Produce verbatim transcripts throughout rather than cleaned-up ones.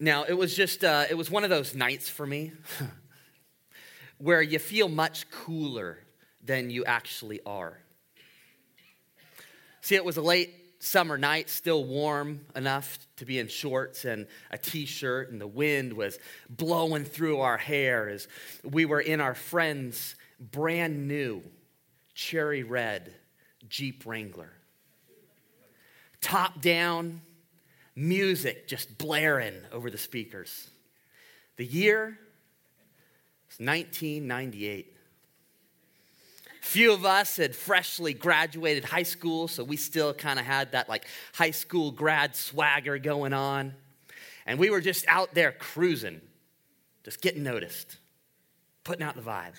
Now, it was just, uh, it was one of those nights for me where you feel much cooler than you actually are. See, it was a late summer night, still warm enough to be in shorts and a t-shirt, and the wind was blowing through our hair as we were in our friend's brand new cherry red Jeep Wrangler. Top down, music just blaring over the speakers. The year is nineteen ninety-eight. Few of us had freshly graduated high school, so we still kind of had that like high school grad swagger going on. And we were just out there cruising, just getting noticed, putting out the vibe.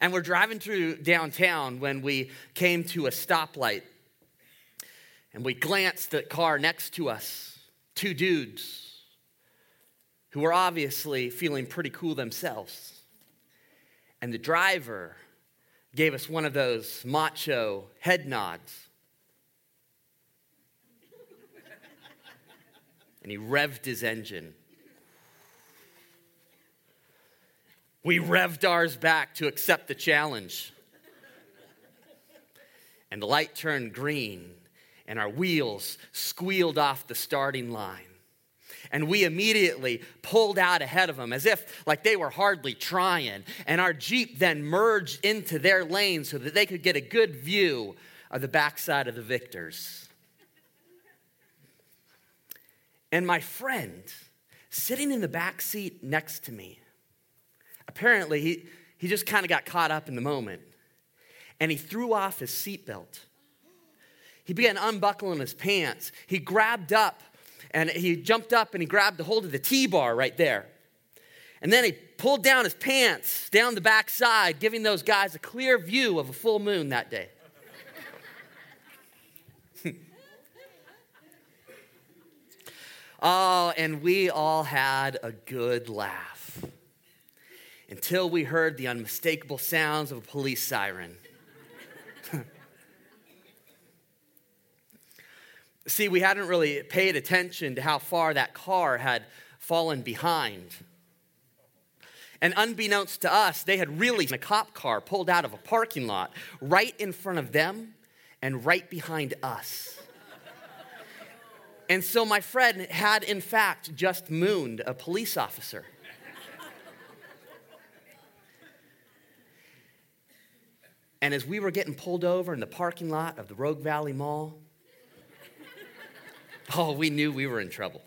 And we're driving through downtown when we came to a stoplight. And we glanced at the car next to us, two dudes who were obviously feeling pretty cool themselves. And the driver gave us one of those macho head nods. And he revved his engine. We revved ours back to accept the challenge. And the light turned green, and our wheels squealed off the starting line. And we immediately pulled out ahead of them as if like they were hardly trying. And our Jeep then merged into their lane so that they could get a good view of the backside of the victors. And my friend, sitting in the back seat next to me, apparently he, he just kind of got caught up in the moment. And he threw off his seatbelt. He began unbuckling his pants. He grabbed up. And he jumped up and he grabbed a hold of the T-bar right there. And then he pulled down his pants down the backside, giving those guys a clear view of a full moon that day. Oh, and we all had a good laugh until we heard the unmistakable sounds of a police siren. See, we hadn't really paid attention to how far that car had fallen behind. And unbeknownst to us, they had really seen a cop car pulled out of a parking lot right in front of them and right behind us. And so my friend had, in fact, just mooned a police officer. And as we were getting pulled over in the parking lot of the Rogue Valley Mall, oh, we knew we were in trouble.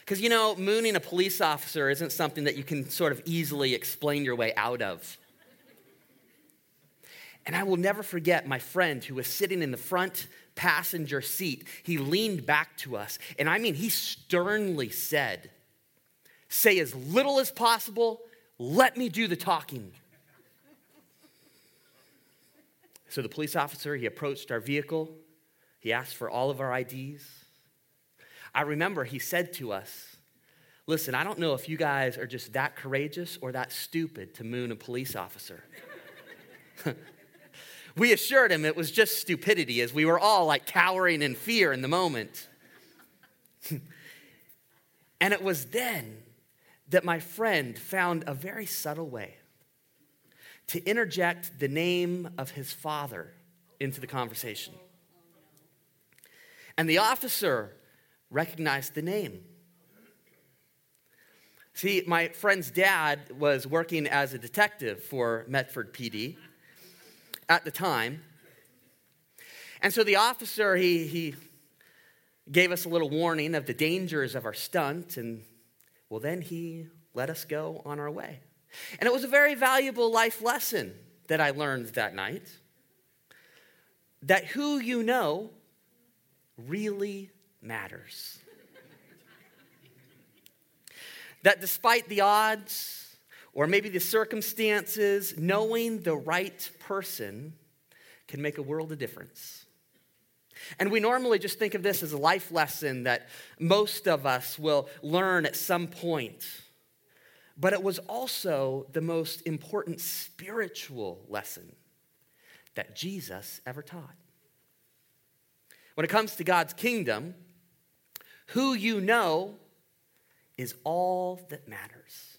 Because, you know, mooning a police officer isn't something that you can sort of easily explain your way out of. And I will never forget my friend who was sitting in the front passenger seat. He leaned back to us, and I mean, he sternly said, "Say as little as possible, let me do the talking." So the police officer, he approached our vehicle. He asked for all of our I Ds. I remember he said to us, "Listen, I don't know if you guys are just that courageous or that stupid to moon a police officer." We assured him it was just stupidity as we were all like cowering in fear in the moment. And it was then that my friend found a very subtle way to interject the name of his father into the conversation. And the officer recognized the name. See, my friend's dad was working as a detective for Medford P D at the time. And so the officer, he, he gave us a little warning of the dangers of our stunt. And, well, then he let us go on our way. And it was a very valuable life lesson that I learned that night. That who you know really matters. That despite the odds or maybe the circumstances, knowing the right person can make a world of difference. And we normally just think of this as a life lesson that most of us will learn at some point. But it was also the most important spiritual lesson that Jesus ever taught. When it comes to God's kingdom, who you know is all that matters.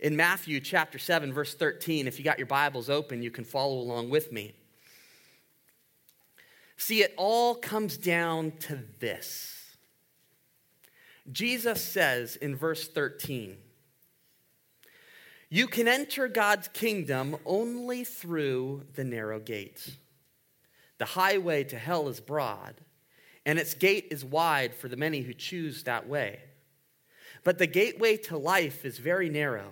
In Matthew chapter seven, verse thirteen, if you got your Bibles open, you can follow along with me. See, it all comes down to this. Jesus says in verse thirteen, you can enter God's kingdom only through the narrow gate. The highway to hell is broad, and its gate is wide for the many who choose that way. But the gateway to life is very narrow,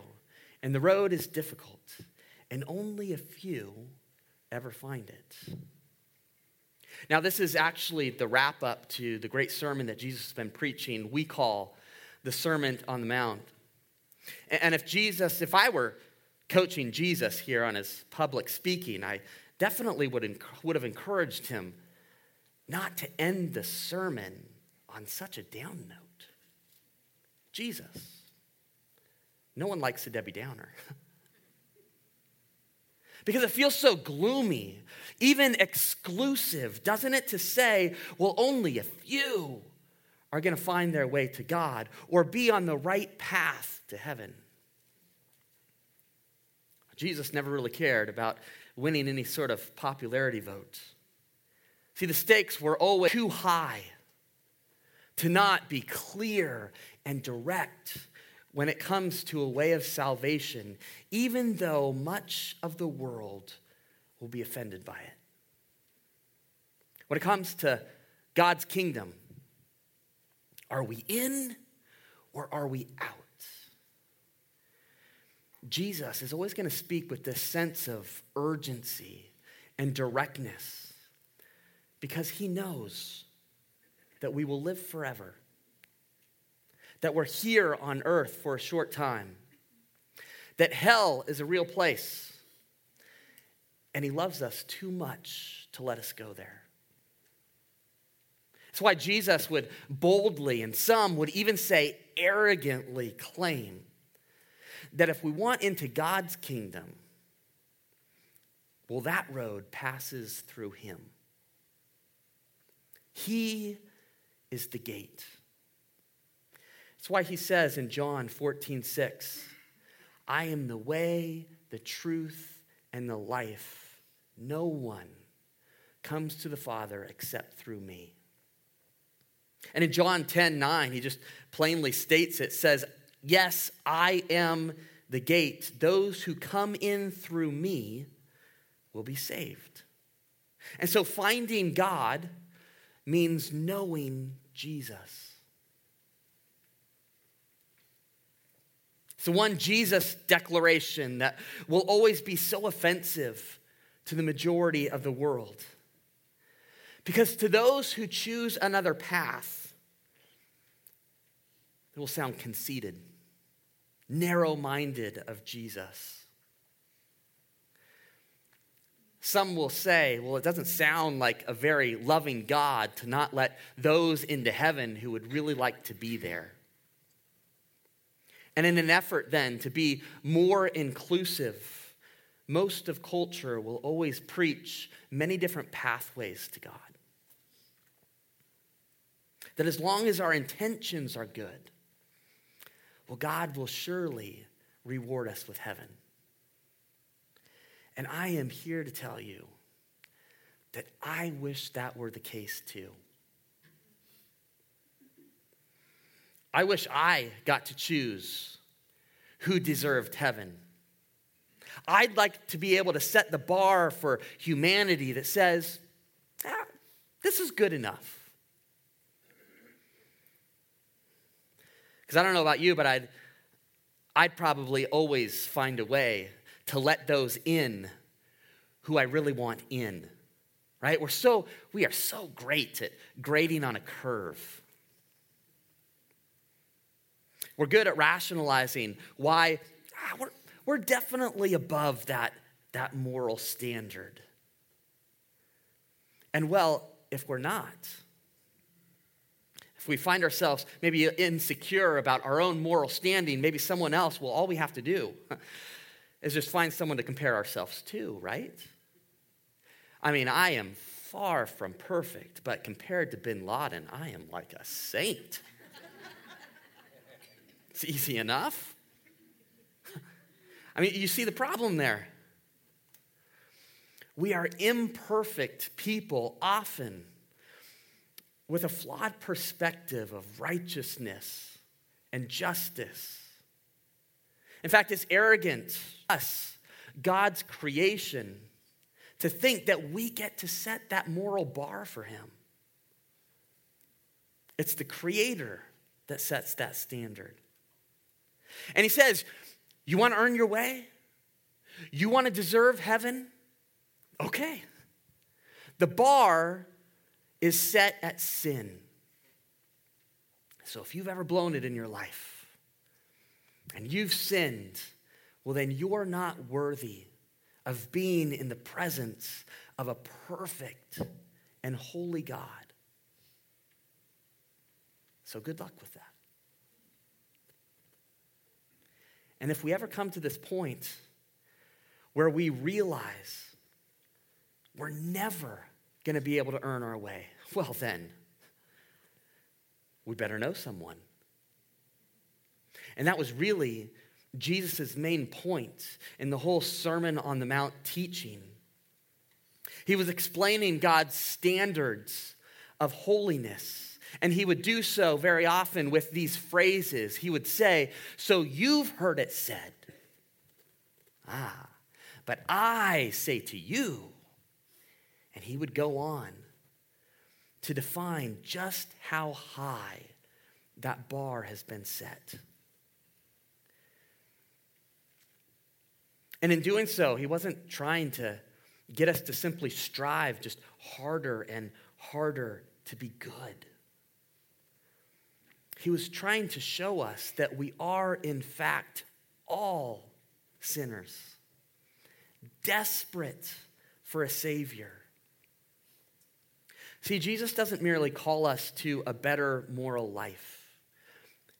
and the road is difficult, and only a few ever find it. Now, this is actually the wrap-up to the great sermon that Jesus has been preaching we call the Sermon on the Mount. And if Jesus, if I were coaching Jesus here on his public speaking, I definitely would, enc- would have encouraged him not to end the sermon on such a down note. Jesus, no one likes a Debbie Downer. Because it feels so gloomy, even exclusive, doesn't it, to say, well, only a few are going to find their way to God or be on the right path to heaven. Jesus never really cared about winning any sort of popularity vote. See, the stakes were always too high to not be clear and direct when it comes to a way of salvation, even though much of the world will be offended by it. When it comes to God's kingdom, are we in or are we out? Jesus is always going to speak with this sense of urgency and directness because he knows that we will live forever, that we're here on earth for a short time, that hell is a real place, and he loves us too much to let us go there. That's why Jesus would boldly, and some would even say arrogantly, claim that if we want into God's kingdom, well, that road passes through him. He is the gate. That's why he says in John fourteen six, I am the way, the truth, and the life. No one comes to the Father except through me. And in John ten nine, he just plainly states it, says, yes, I am the gate. Those who come in through me will be saved. And so finding God means knowing Jesus. It's the one Jesus declaration that will always be so offensive to the majority of the world. Because to those who choose another path, it will sound conceited, narrow-minded of Jesus. Some will say, well, it doesn't sound like a very loving God to not let those into heaven who would really like to be there. And in an effort then to be more inclusive, most of culture will always preach many different pathways to God. That as long as our intentions are good, well, God will surely reward us with heaven. And I am here to tell you that I wish that were the case too. I wish I got to choose who deserved heaven. I'd like to be able to set the bar for humanity that says, ah, this is good enough. Because I don't know about you, but I'd, I'd probably always find a way to let those in who I really want in, right? We're so, we are so great at grading on a curve. We're good at rationalizing why ah, we're, we're definitely above that, that moral standard. And well, if we're not, if we find ourselves maybe insecure about our own moral standing, maybe someone else, well, all we have to do is just find someone to compare ourselves to, right? I mean, I am far from perfect, but compared to bin Laden, I am like a saint. It's easy enough. I mean, you see the problem there. We are imperfect people, often with a flawed perspective of righteousness and justice. In fact, it's arrogant, us, God's creation, to think that we get to set that moral bar for him. It's the Creator that sets that standard. And he says, you want to earn your way? You want to deserve heaven? Okay. The bar is set at sin. So if you've ever blown it in your life and you've sinned, well, then you're not worthy of being in the presence of a perfect and holy God. So good luck with that. And if we ever come to this point where we realize we're never going to be able to earn our way, well then, we better know someone. And that was really Jesus' main point in the whole Sermon on the Mount teaching. He was explaining God's standards of holiness. And he would do so very often with these phrases. He would say, so you've heard it said. Ah, but I say to you. And he would go on to define just how high that bar has been set. And in doing so, he wasn't trying to get us to simply strive just harder and harder to be good. He was trying to show us that we are, in fact, all sinners, desperate for a Savior. See, Jesus doesn't merely call us to a better moral life.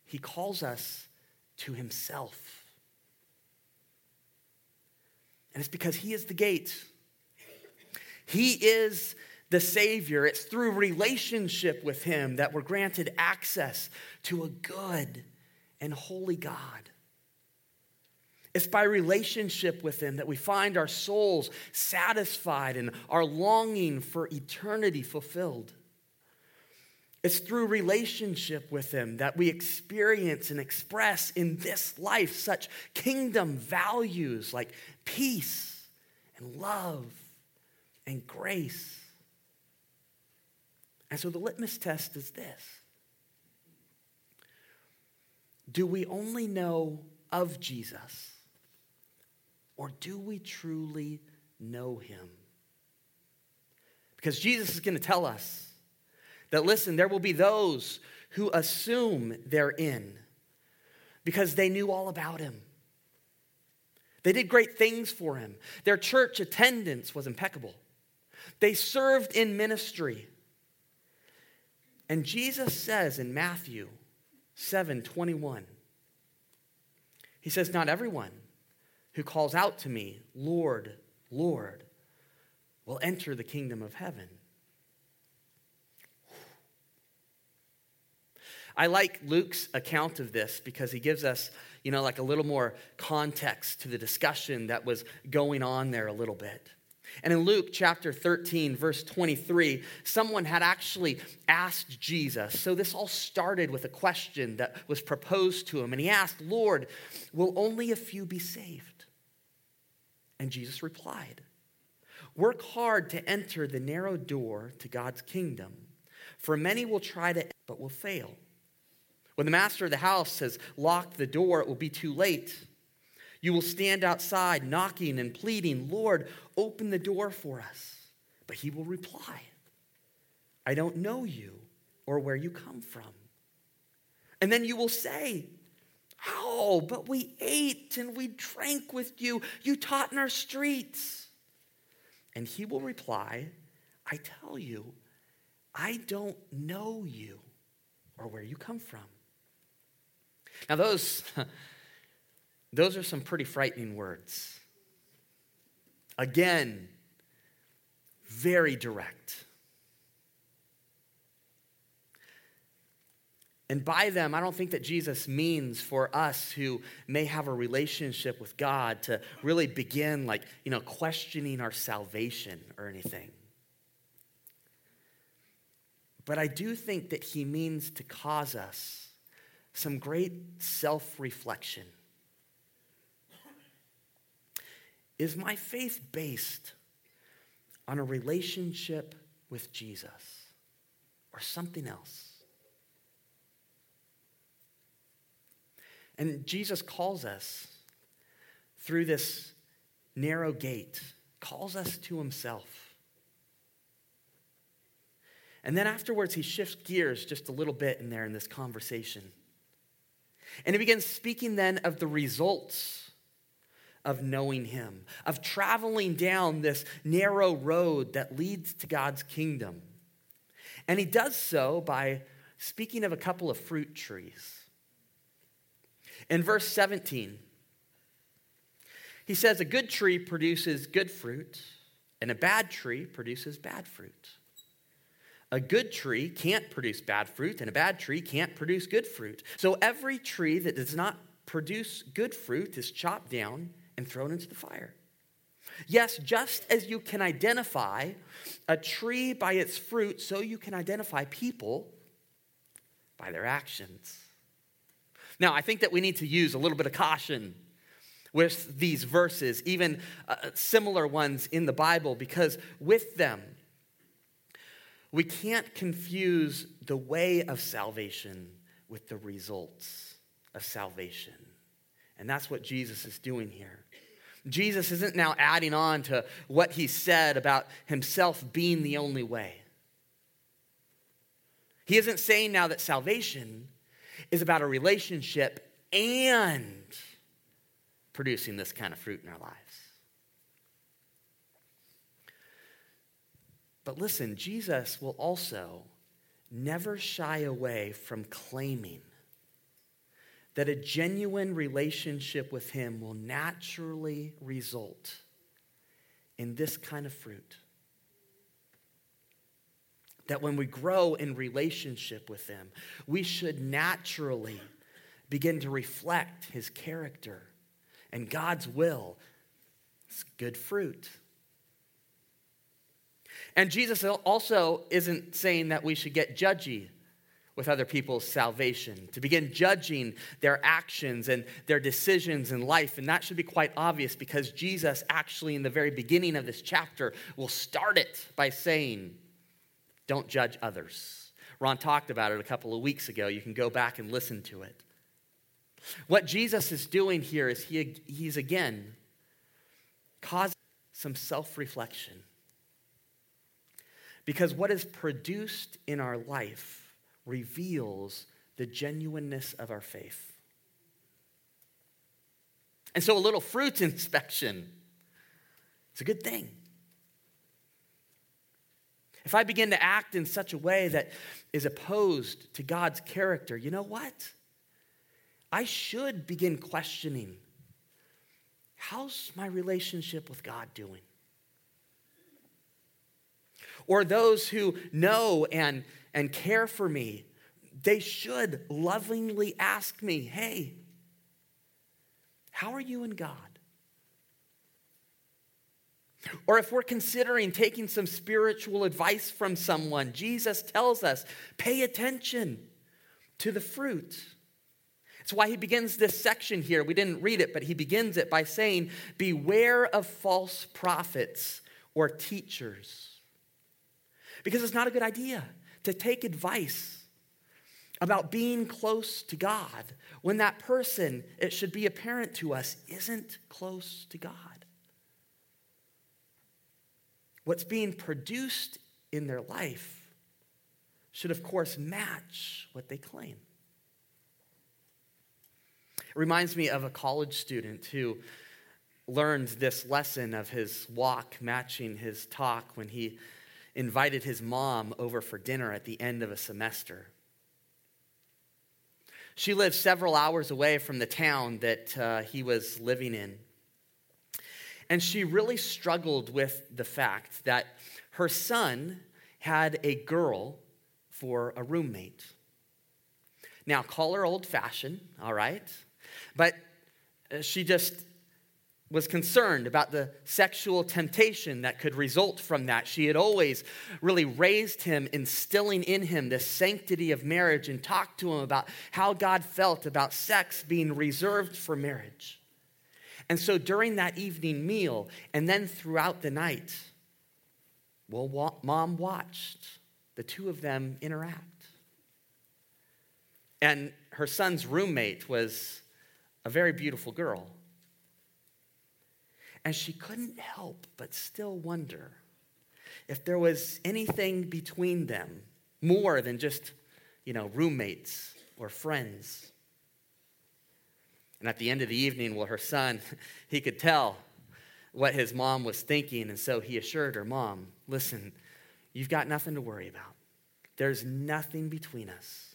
He calls us to himself. And it's because he is the gate. He is the Savior. It's through relationship with him that we're granted access to a good and holy God. It's by relationship with him that we find our souls satisfied and our longing for eternity fulfilled. It's through relationship with him that we experience and express in this life such kingdom values like peace and love and grace. And so the litmus test is this. Do we only know of Jesus, or do we truly know him? Because Jesus is going to tell us that, listen, there will be those who assume they're in because they knew all about him. They did great things for him. Their church attendance was impeccable. They served in ministry. And Jesus says in Matthew seven twenty-one, he says, not everyone who calls out to me, Lord, Lord, will enter the kingdom of heaven. I like Luke's account of this because he gives us, you know, like a little more context to the discussion that was going on there a little bit. And in Luke chapter thirteen, verse twenty-three, someone had actually asked Jesus. So this all started with a question that was proposed to him. And he asked, Lord, will only a few be saved? And Jesus replied, work hard to enter the narrow door to God's kingdom. For many will try to enter, but will fail. When the master of the house has locked the door, it will be too late. You will stand outside knocking and pleading, Lord, open the door for us. But he will reply, I don't know you or where you come from. And then you will say, oh, but we ate and we drank with you. You taught in our streets. And he will reply, I tell you, I don't know you or where you come from. Now those... Those are some pretty frightening words. Again, very direct. And by them, I don't think that Jesus means for us who may have a relationship with God to really begin, like, you know, questioning our salvation or anything. But I do think that he means to cause us some great self-reflection. Is my faith based on a relationship with Jesus or something else? And Jesus calls us through this narrow gate, calls us to himself. And then afterwards, he shifts gears just a little bit in there in this conversation. And he begins speaking then of the results of knowing him, of traveling down this narrow road that leads to God's kingdom. And he does so by speaking of a couple of fruit trees. In verse seventeen, he says, a good tree produces good fruit, and a bad tree produces bad fruit. A good tree can't produce bad fruit, and a bad tree can't produce good fruit. So every tree that does not produce good fruit is chopped down and thrown into the fire. Yes, just as you can identify a tree by its fruit, so you can identify people by their actions. Now, I think that we need to use a little bit of caution with these verses, even uh, similar ones in the Bible, because with them, we can't confuse the way of salvation with the results of salvation. And that's what Jesus is doing here. Jesus isn't now adding on to what he said about himself being the only way. He isn't saying now that salvation is about a relationship and producing this kind of fruit in our lives. But listen, Jesus will also never shy away from claiming that a genuine relationship with him will naturally result in this kind of fruit. That when we grow in relationship with him, we should naturally begin to reflect his character and God's will. It's good fruit. And Jesus also isn't saying that we should get judgy with other people's salvation, to begin judging their actions and their decisions in life. And that should be quite obvious, because Jesus actually, in the very beginning of this chapter, will start it by saying, don't judge others. Ron talked about it a couple of weeks ago. You can go back and listen to it. What Jesus is doing here is he, he's again causing some self-reflection. Because what is produced in our life reveals the genuineness of our faith. And so a little fruit inspection, it's a good thing. If I begin to act in such a way that is opposed to God's character, you know what? I should begin questioning, how's my relationship with God doing? Or those who know and, and care for me, they should lovingly ask me, hey, how are you and God? Or if we're considering taking some spiritual advice from someone, Jesus tells us, pay attention to the fruit. That's why he begins this section here. We didn't read it, but he begins it by saying, beware of false prophets or teachers. Because it's not a good idea to take advice about being close to God when that person, it should be apparent to us, isn't close to God. What's being produced in their life should, of course, match what they claim. It reminds me of a college student who learned this lesson of his walk matching his talk when he invited his mom over for dinner at the end of a semester. She lived several hours away from the town that uh, he was living in. And she really struggled with the fact that her son had a girl for a roommate. Now, call her old-fashioned, all right? But she just was concerned about the sexual temptation that could result from that. She had always really raised him, instilling in him the sanctity of marriage, and talked to him about how God felt about sex being reserved for marriage. And so during that evening meal and then throughout the night, well, mom watched the two of them interact. And her son's roommate was a very beautiful girl. And she couldn't help but still wonder if there was anything between them more than just, you know, roommates or friends. And at the end of the evening, well, her son, he could tell what his mom was thinking. And so he assured her, "Mom, listen, you've got nothing to worry about. There's nothing between us.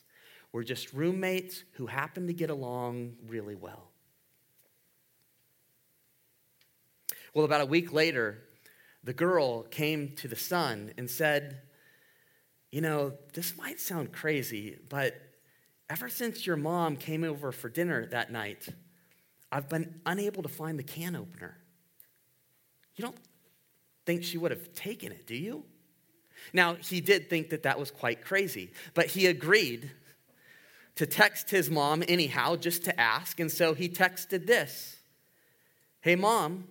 We're just roommates who happen to get along really well." Well, about a week later, the girl came to the son and said, "You know, this might sound crazy, but ever since your mom came over for dinner that night, I've been unable to find the can opener. You don't think she would have taken it, do you?" Now, he did think that that was quite crazy, but he agreed to text his mom anyhow just to ask, and so he texted this. "Hey, Mom,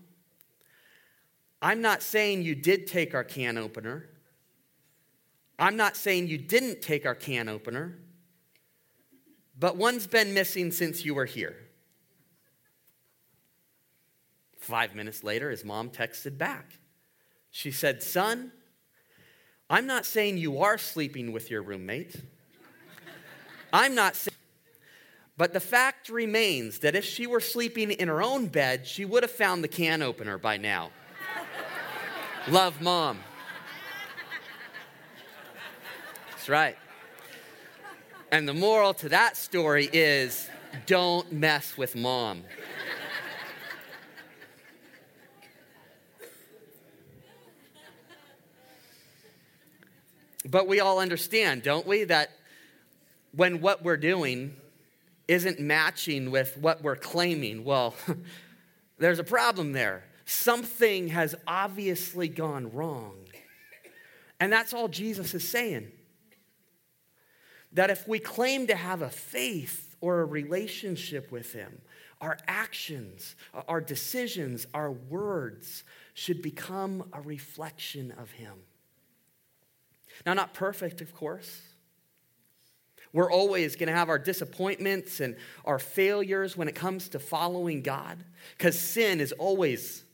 I'm not saying you did take our can opener. I'm not saying you didn't take our can opener. But one's been missing since you were here." Five minutes later, his mom texted back. She said, "Son, I'm not saying you are sleeping with your roommate. I'm not saying, but the fact remains that if she were sleeping in her own bed, she would have found the can opener by now. Love, Mom." That's right. And the moral to that story is, don't mess with Mom. But we all understand, don't we, that when what we're doing isn't matching with what we're claiming, well, there's a problem there. Something has obviously gone wrong. And that's all Jesus is saying. That if we claim to have a faith or a relationship with him, our actions, our decisions, our words should become a reflection of him. Now, not perfect, of course. We're always going to have our disappointments and our failures when it comes to following God, because sin is always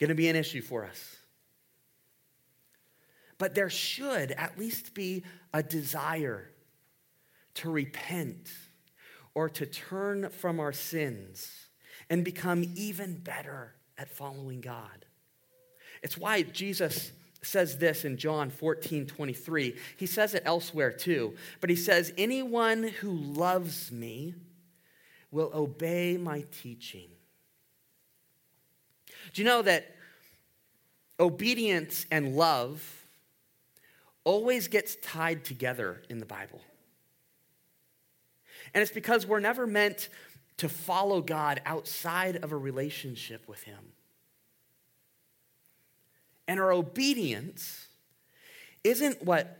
going to be an issue for us. But there should at least be a desire to repent or to turn from our sins and become even better at following God. It's why Jesus says this in John fourteen twenty-three. He says it elsewhere too, but he says, "Anyone who loves me will obey my teaching." Do you know that obedience and love always gets tied together in the Bible? And it's because we're never meant to follow God outside of a relationship with him. And our obedience isn't what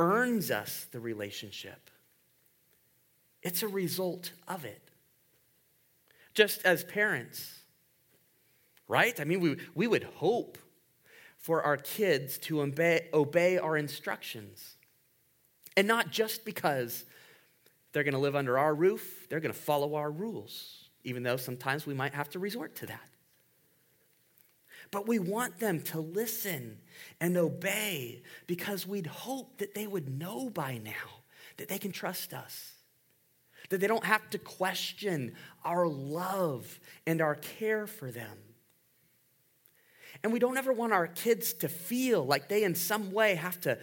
earns us the relationship. It's a result of it. Just as parents, right? I mean, we, we would hope for our kids to obey, obey our instructions. And not just because they're going to live under our roof, they're going to follow our rules, even though sometimes we might have to resort to that. But we want them to listen and obey because we'd hope that they would know by now that they can trust us, that they don't have to question our love and our care for them. And we don't ever want our kids to feel like they in some way have to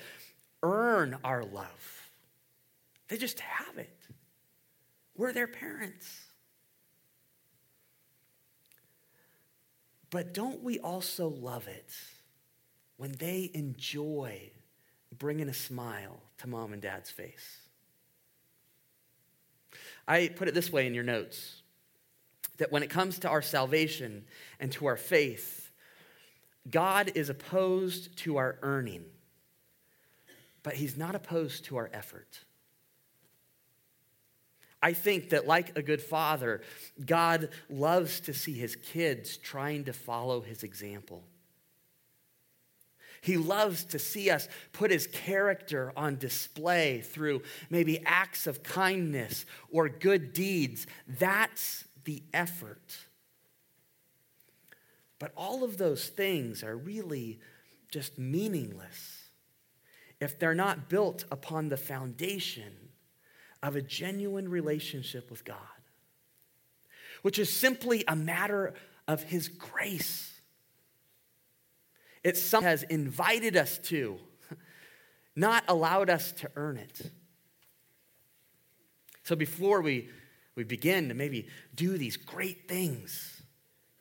earn our love. They just have it. We're their parents. But don't we also love it when they enjoy bringing a smile to mom and dad's face. I put it this way in your notes, that when it comes to our salvation and to our faith, God is opposed to our earning, but he's not opposed to our effort. I think that, like a good father, God loves to see his kids trying to follow his example. He loves to see us put his character on display through maybe acts of kindness or good deeds. That's the effort. But all of those things are really just meaningless if they're not built upon the foundation of a genuine relationship with God, which is simply a matter of his grace. It's something that has invited us to, not allowed us to earn it. So before we, we begin to maybe do these great things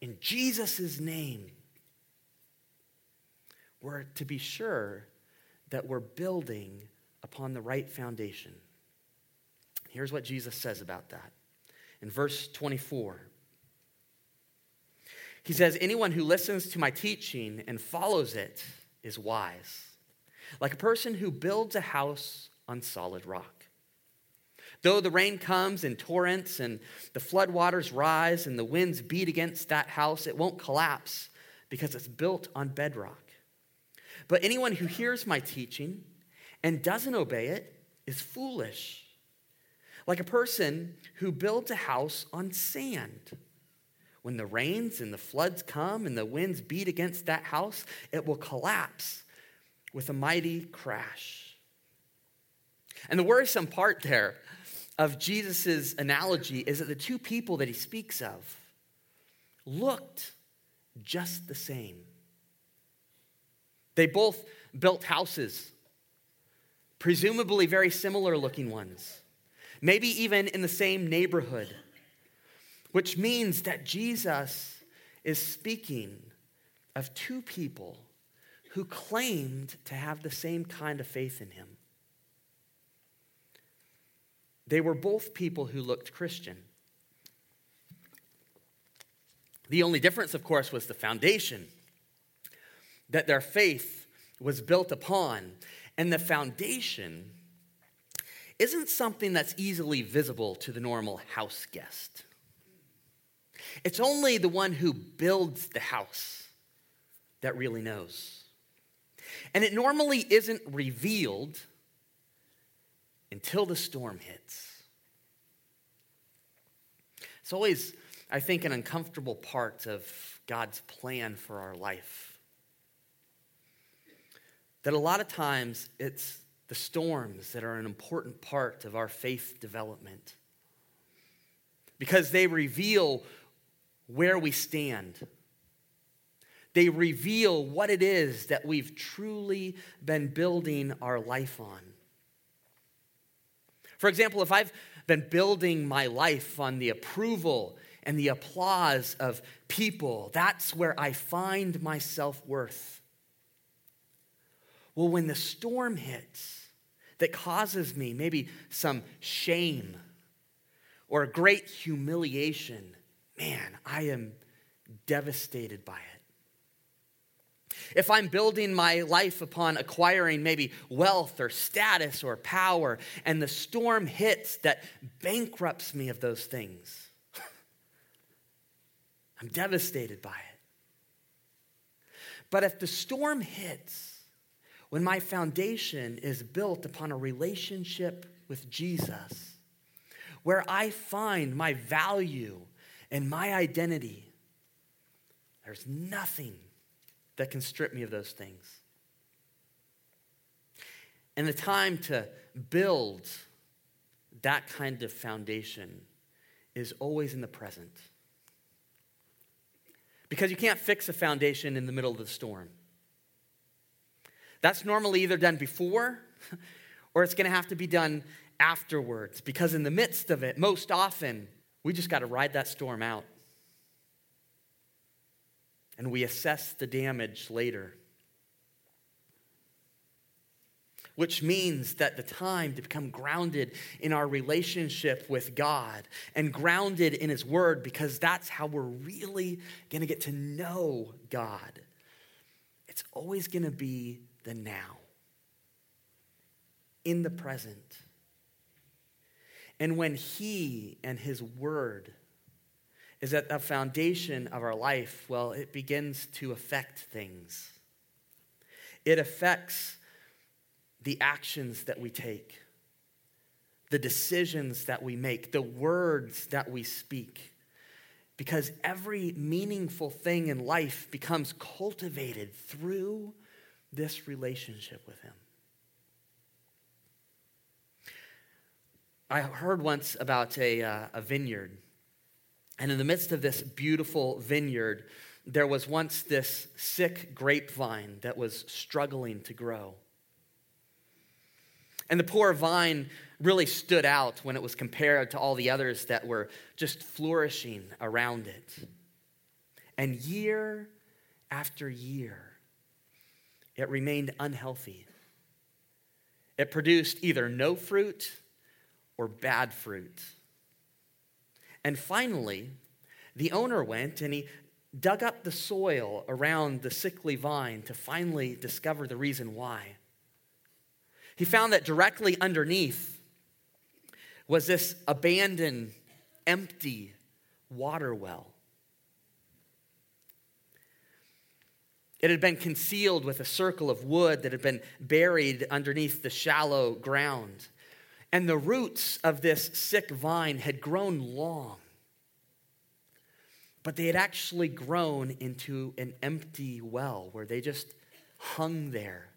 in Jesus' name, we're to be sure that we're building upon the right foundation. Here's what Jesus says about that. In verse twenty-four, he says, "Anyone who listens to my teaching and follows it is wise, like a person who builds a house on solid rock. Though the rain comes in torrents and the floodwaters rise and the winds beat against that house, it won't collapse because it's built on bedrock. But anyone who hears my teaching and doesn't obey it is foolish, like a person who builds a house on sand. When the rains and the floods come and the winds beat against that house, it will collapse with a mighty crash." And the worrisome part there of Jesus' analogy is that the two people that he speaks of looked just the same. They both built houses, presumably very similar looking ones, maybe even in the same neighborhood, which means that Jesus is speaking of two people who claimed to have the same kind of faith in him. They were both people who looked Christian. The only difference, of course, was the foundation that their faith was built upon. And the foundation isn't something that's easily visible to the normal house guest. It's only the one who builds the house that really knows. And it normally isn't revealed until the storm hits. It's always, I think, an uncomfortable part of God's plan for our life, that a lot of times it's the storms that are an important part of our faith development, because they reveal where we stand. They reveal what it is that we've truly been building our life on. For example, if I've been building my life on the approval and the applause of people, that's where I find my self-worth. Well, when the storm hits that causes me maybe some shame or a great humiliation, man, I am devastated by it. If I'm building my life upon acquiring maybe wealth or status or power, and the storm hits that bankrupts me of those things, I'm devastated by it. But if the storm hits when my foundation is built upon a relationship with Jesus, where I find my value and my identity, there's nothing that can strip me of those things. And the time to build that kind of foundation is always in the present, because you can't fix a foundation in the middle of the storm. That's normally either done before or it's going to have to be done afterwards, because in the midst of it, most often, we just got to ride that storm out. And we assess the damage later. which means that the time to become grounded in our relationship with God and grounded in his word, because that's how we're really gonna get to know God. It's always gonna be the now, in the present. And when he and his word is at the foundation of our life, well, it begins to affect things. It affects the actions that we take, the decisions that we make, the words that we speak, because every meaningful thing in life becomes cultivated through this relationship with him. I heard once about a, uh, a vineyard, and in the midst of this beautiful vineyard, there was once this sick grapevine that was struggling to grow. And the poor vine really stood out when it was compared to all the others that were just flourishing around it. And year after year, it remained unhealthy. It produced either no fruit or bad fruit. And finally, the owner went and he dug up the soil around the sickly vine to finally discover the reason why. He found that directly underneath was this abandoned, empty water well. It had been concealed with a circle of wood that had been buried underneath the shallow ground. And the roots of this sick vine had grown long, but they had actually grown into an empty well where they just hung there,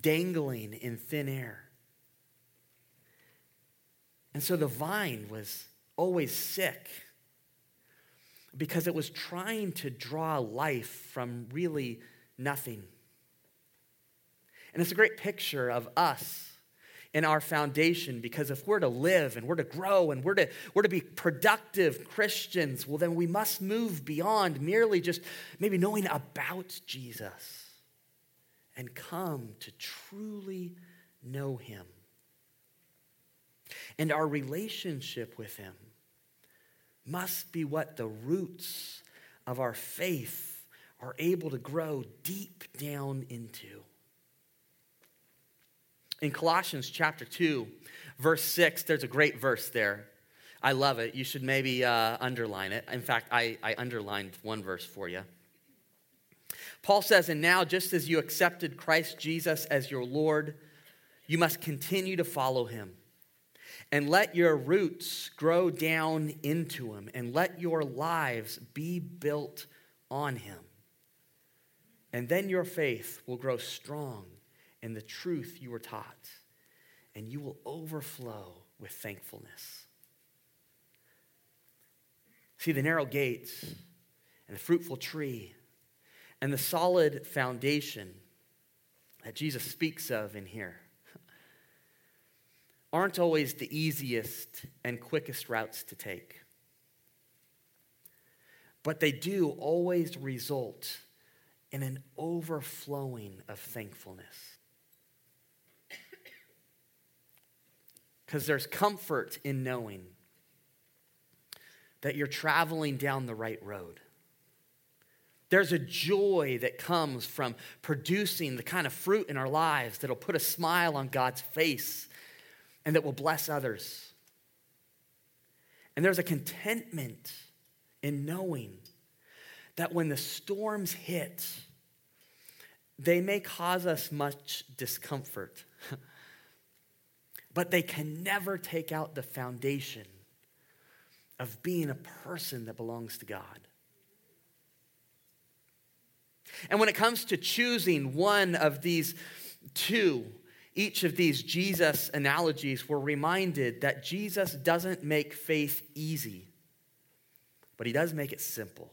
dangling in thin air. And so the vine was always sick because it was trying to draw life from really nothing. And it's a great picture of us in our foundation, because if we're to live and we're to grow and we're to we're to be productive Christians, well, then we must move beyond merely just maybe knowing about Jesus and come to truly know him. And our relationship with him must be what the roots of our faith are able to grow deep down into. In Colossians chapter two, verse six, there's a great verse there. I love it. You should maybe uh, underline it. In fact, I, I underlined one verse for you. Paul says, and now just as you accepted Christ Jesus as your Lord, you must continue to follow him and let your roots grow down into him and let your lives be built on him. And then your faith will grow strong in the truth you were taught, and you will overflow with thankfulness. See, the narrow gates and the fruitful tree and the solid foundation that Jesus speaks of in here aren't always the easiest and quickest routes to take. But they do always result in an overflowing of thankfulness. Because there's comfort in knowing that you're traveling down the right road. There's a joy that comes from producing the kind of fruit in our lives that'll put a smile on God's face and that will bless others. And there's a contentment in knowing that when the storms hit, they may cause us much discomfort, but they can never take out the foundation of being a person that belongs to God. And when it comes to choosing one of these two, each of these Jesus analogies, we're reminded that Jesus doesn't make faith easy, but he does make it simple.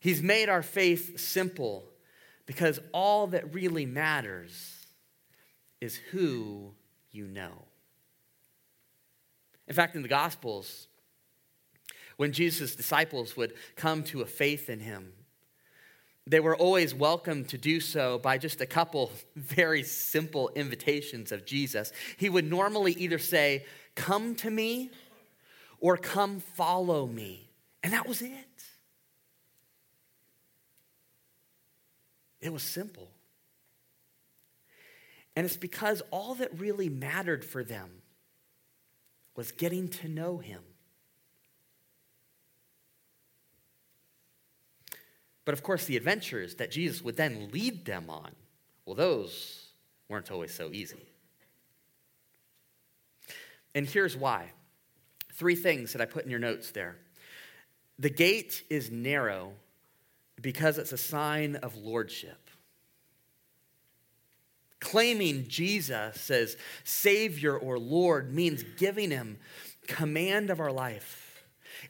He's made our faith simple because all that really matters is who you know. In fact, in the Gospels, when Jesus' disciples would come to a faith in him, They were always welcome to do so by just a couple very simple invitations of Jesus. He would normally either say, come to me, or come follow me. And that was it. It was simple. And it's because all that really mattered for them was getting to know him. But of course, the adventures that Jesus would then lead them on, well, those weren't always so easy. And here's why. Three things that I put in your notes there. The gate is narrow because it's a sign of lordship. Claiming Jesus as Savior or Lord means giving him command of our life.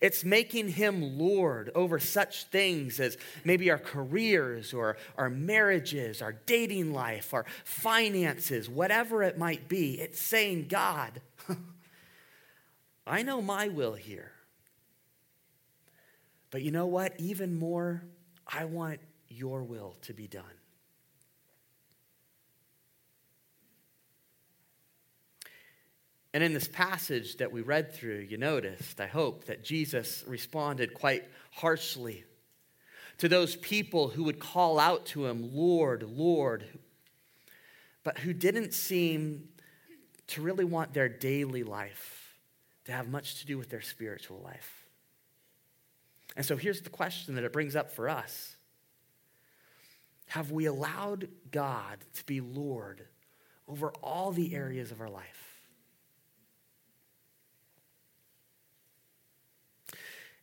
It's making him Lord over such things as maybe our careers or our marriages, our dating life, our finances, whatever it might be. It's saying, God, I know my will here. But you know what? Even more, I want your will to be done. And in this passage that we read through, you noticed, I hope, that Jesus responded quite harshly to those people who would call out to him, Lord, Lord, but who didn't seem to really want their daily life to have much to do with their spiritual life. And so here's the question that it brings up for us. Have we allowed God to be Lord over all the areas of our life?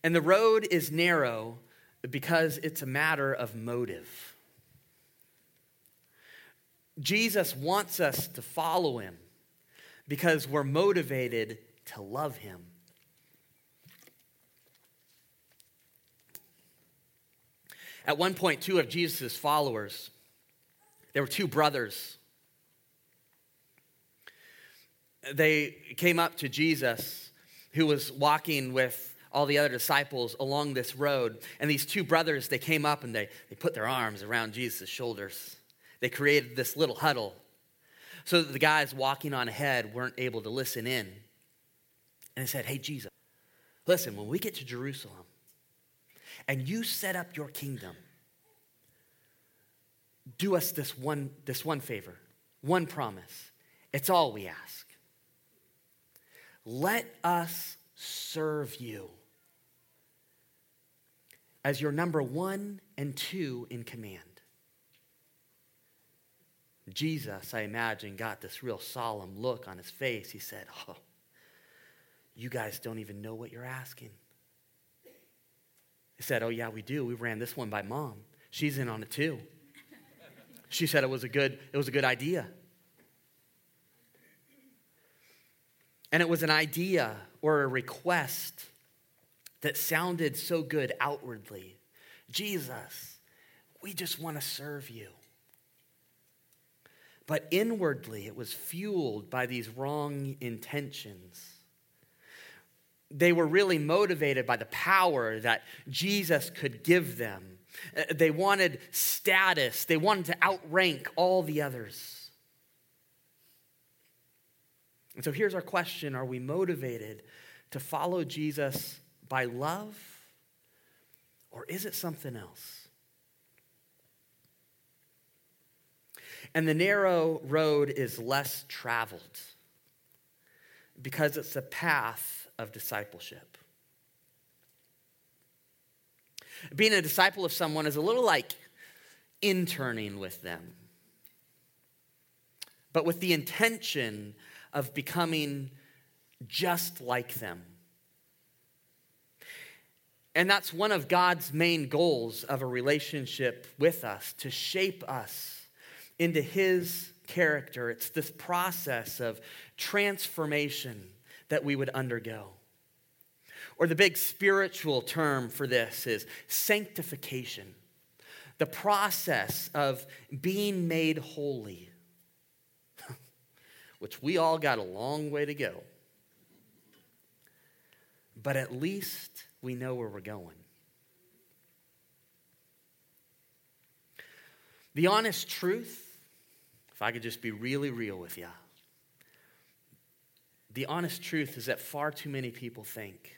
And the road is narrow because it's a matter of motive. Jesus wants us to follow him because we're motivated to love him. At one point, two of Jesus' followers, there were two brothers. They came up to Jesus, who was walking with all the other disciples along this road. And these two brothers, they came up and they, they put their arms around Jesus' shoulders. They created this little huddle so that the guys walking on ahead weren't able to listen in. And they said, hey, Jesus, listen, when we get to Jerusalem and you set up your kingdom, do us this one, this one favor, one promise. It's all we ask. Let us serve you as your number one and two in command. Jesus, I imagine, got this real solemn look on his face. He said, oh, you guys don't even know what you're asking. He said, oh, yeah, we do. We ran this one by mom. She's in on it too. She said it was a good, it was a good idea. And it was an idea or a request that sounded so good outwardly. Jesus, we just want to serve you. But inwardly, it was fueled by these wrong intentions. They were really motivated by the power that Jesus could give them. They wanted status. They wanted to outrank all the others. And so here's our question. Are we motivated to follow Jesus by love, or is it something else? And the narrow road is less traveled because it's the path of discipleship. Being a disciple of someone is a little like interning with them, but with the intention of becoming just like them. And that's one of God's main goals of a relationship with us, to shape us into his character. It's this process of transformation that we would undergo. Or the big spiritual term for this is sanctification, the process of being made holy, which we all got a long way to go. But at least we know where we're going. The honest truth, if I could just be really real with you, the honest truth is that far too many people think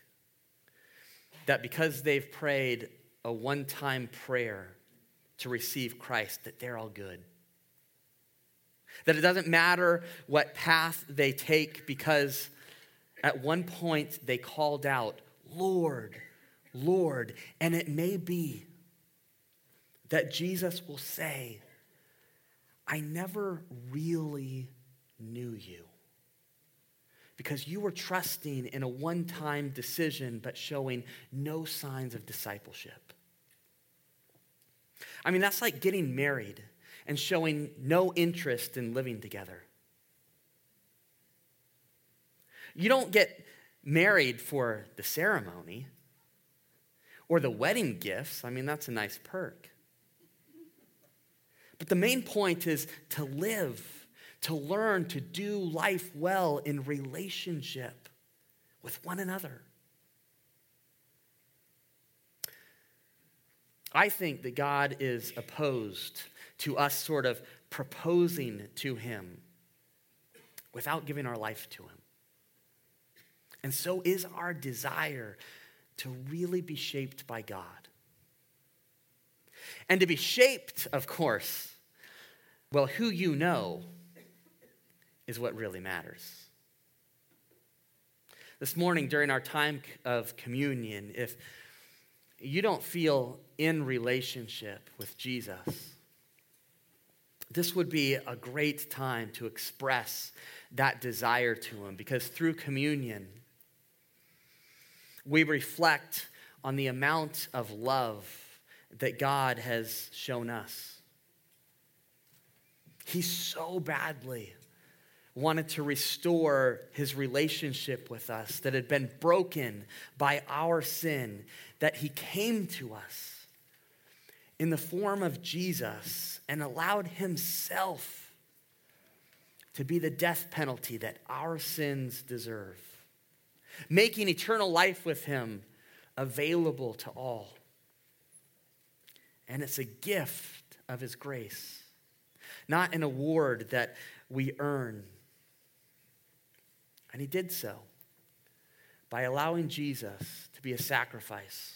that because they've prayed a one-time prayer to receive Christ, that they're all good. That it doesn't matter what path they take because at one point they called out, Lord, Lord. And it may be that Jesus will say, I never really knew you. Because you were trusting in a one-time decision, but showing no signs of discipleship. I mean, that's like getting married and showing no interest in living together. You don't get married for the ceremony or the wedding gifts. I mean, that's a nice perk. But the main point is to live, to learn to do life well in relationship with one another. I think that God is opposed to us sort of proposing to him without giving our life to him. And so is our desire to really be shaped by God. And to be shaped, of course, well, who you know is what really matters. This morning during our time of communion, if you don't feel in relationship with Jesus, this would be a great time to express that desire to him, because through communion, we reflect on the amount of love that God has shown us. He so badly wanted to restore his relationship with us that had been broken by our sin, that he came to us in the form of Jesus and allowed himself to be the death penalty that our sins deserve, making eternal life with him available to all. And it's a gift of his grace, not an award that we earn. And he did so by allowing Jesus to be a sacrifice,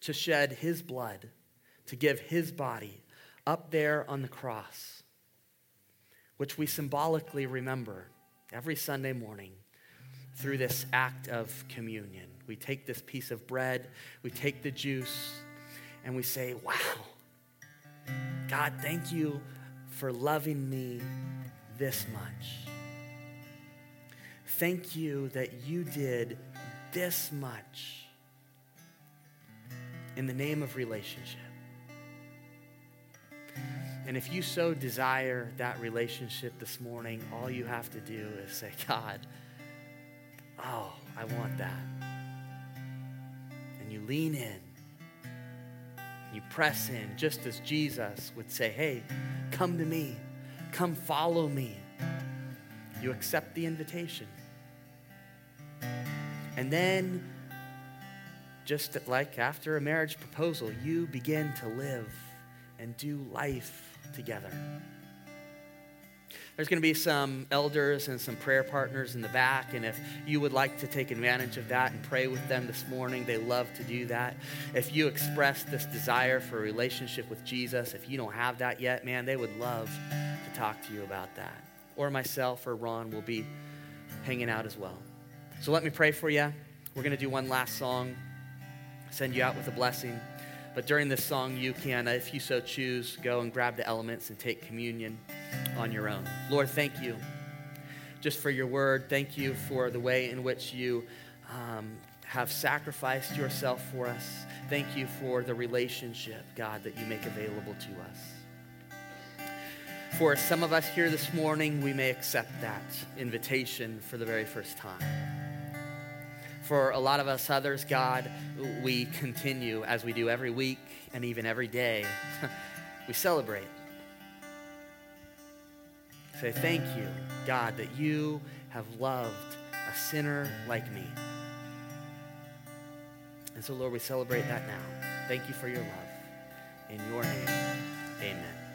to shed his blood, to give his body up there on the cross, which we symbolically remember every Sunday morning through this act of communion. We take this piece of bread, we take the juice, and we say, wow, God, thank you for loving me this much. Thank you that you did this much in the name of relationship. And if you so desire that relationship this morning, all you have to do is say, God, oh, I want that. And you lean in, and you press in, just as Jesus would say, hey, come to me, come follow me. You accept the invitation. And then, just like after a marriage proposal, you begin to live and do life together. There's going to be some elders and some prayer partners in the back, and if you would like to take advantage of that and pray with them this morning, they love to do that. If you express this desire for a relationship with Jesus, if you don't have that yet, man, they would love to talk to you about that. Or myself or Ron will be hanging out as well. So let me pray for you. We're going to do one last song, send you out with a blessing. But during this song, you can, if you so choose, go and grab the elements and take communion on your own. Lord, thank you just for your word. Thank you for the way in which you um, have sacrificed yourself for us. Thank you for the relationship, God, that you make available to us. For some of us here this morning, we may accept that invitation for the very first time. For a lot of us others, God, we continue, as we do every week and even every day, we celebrate. Say, thank you, God, that you have loved a sinner like me. And so, Lord, we celebrate that now. Thank you for your love. in your name. Amen.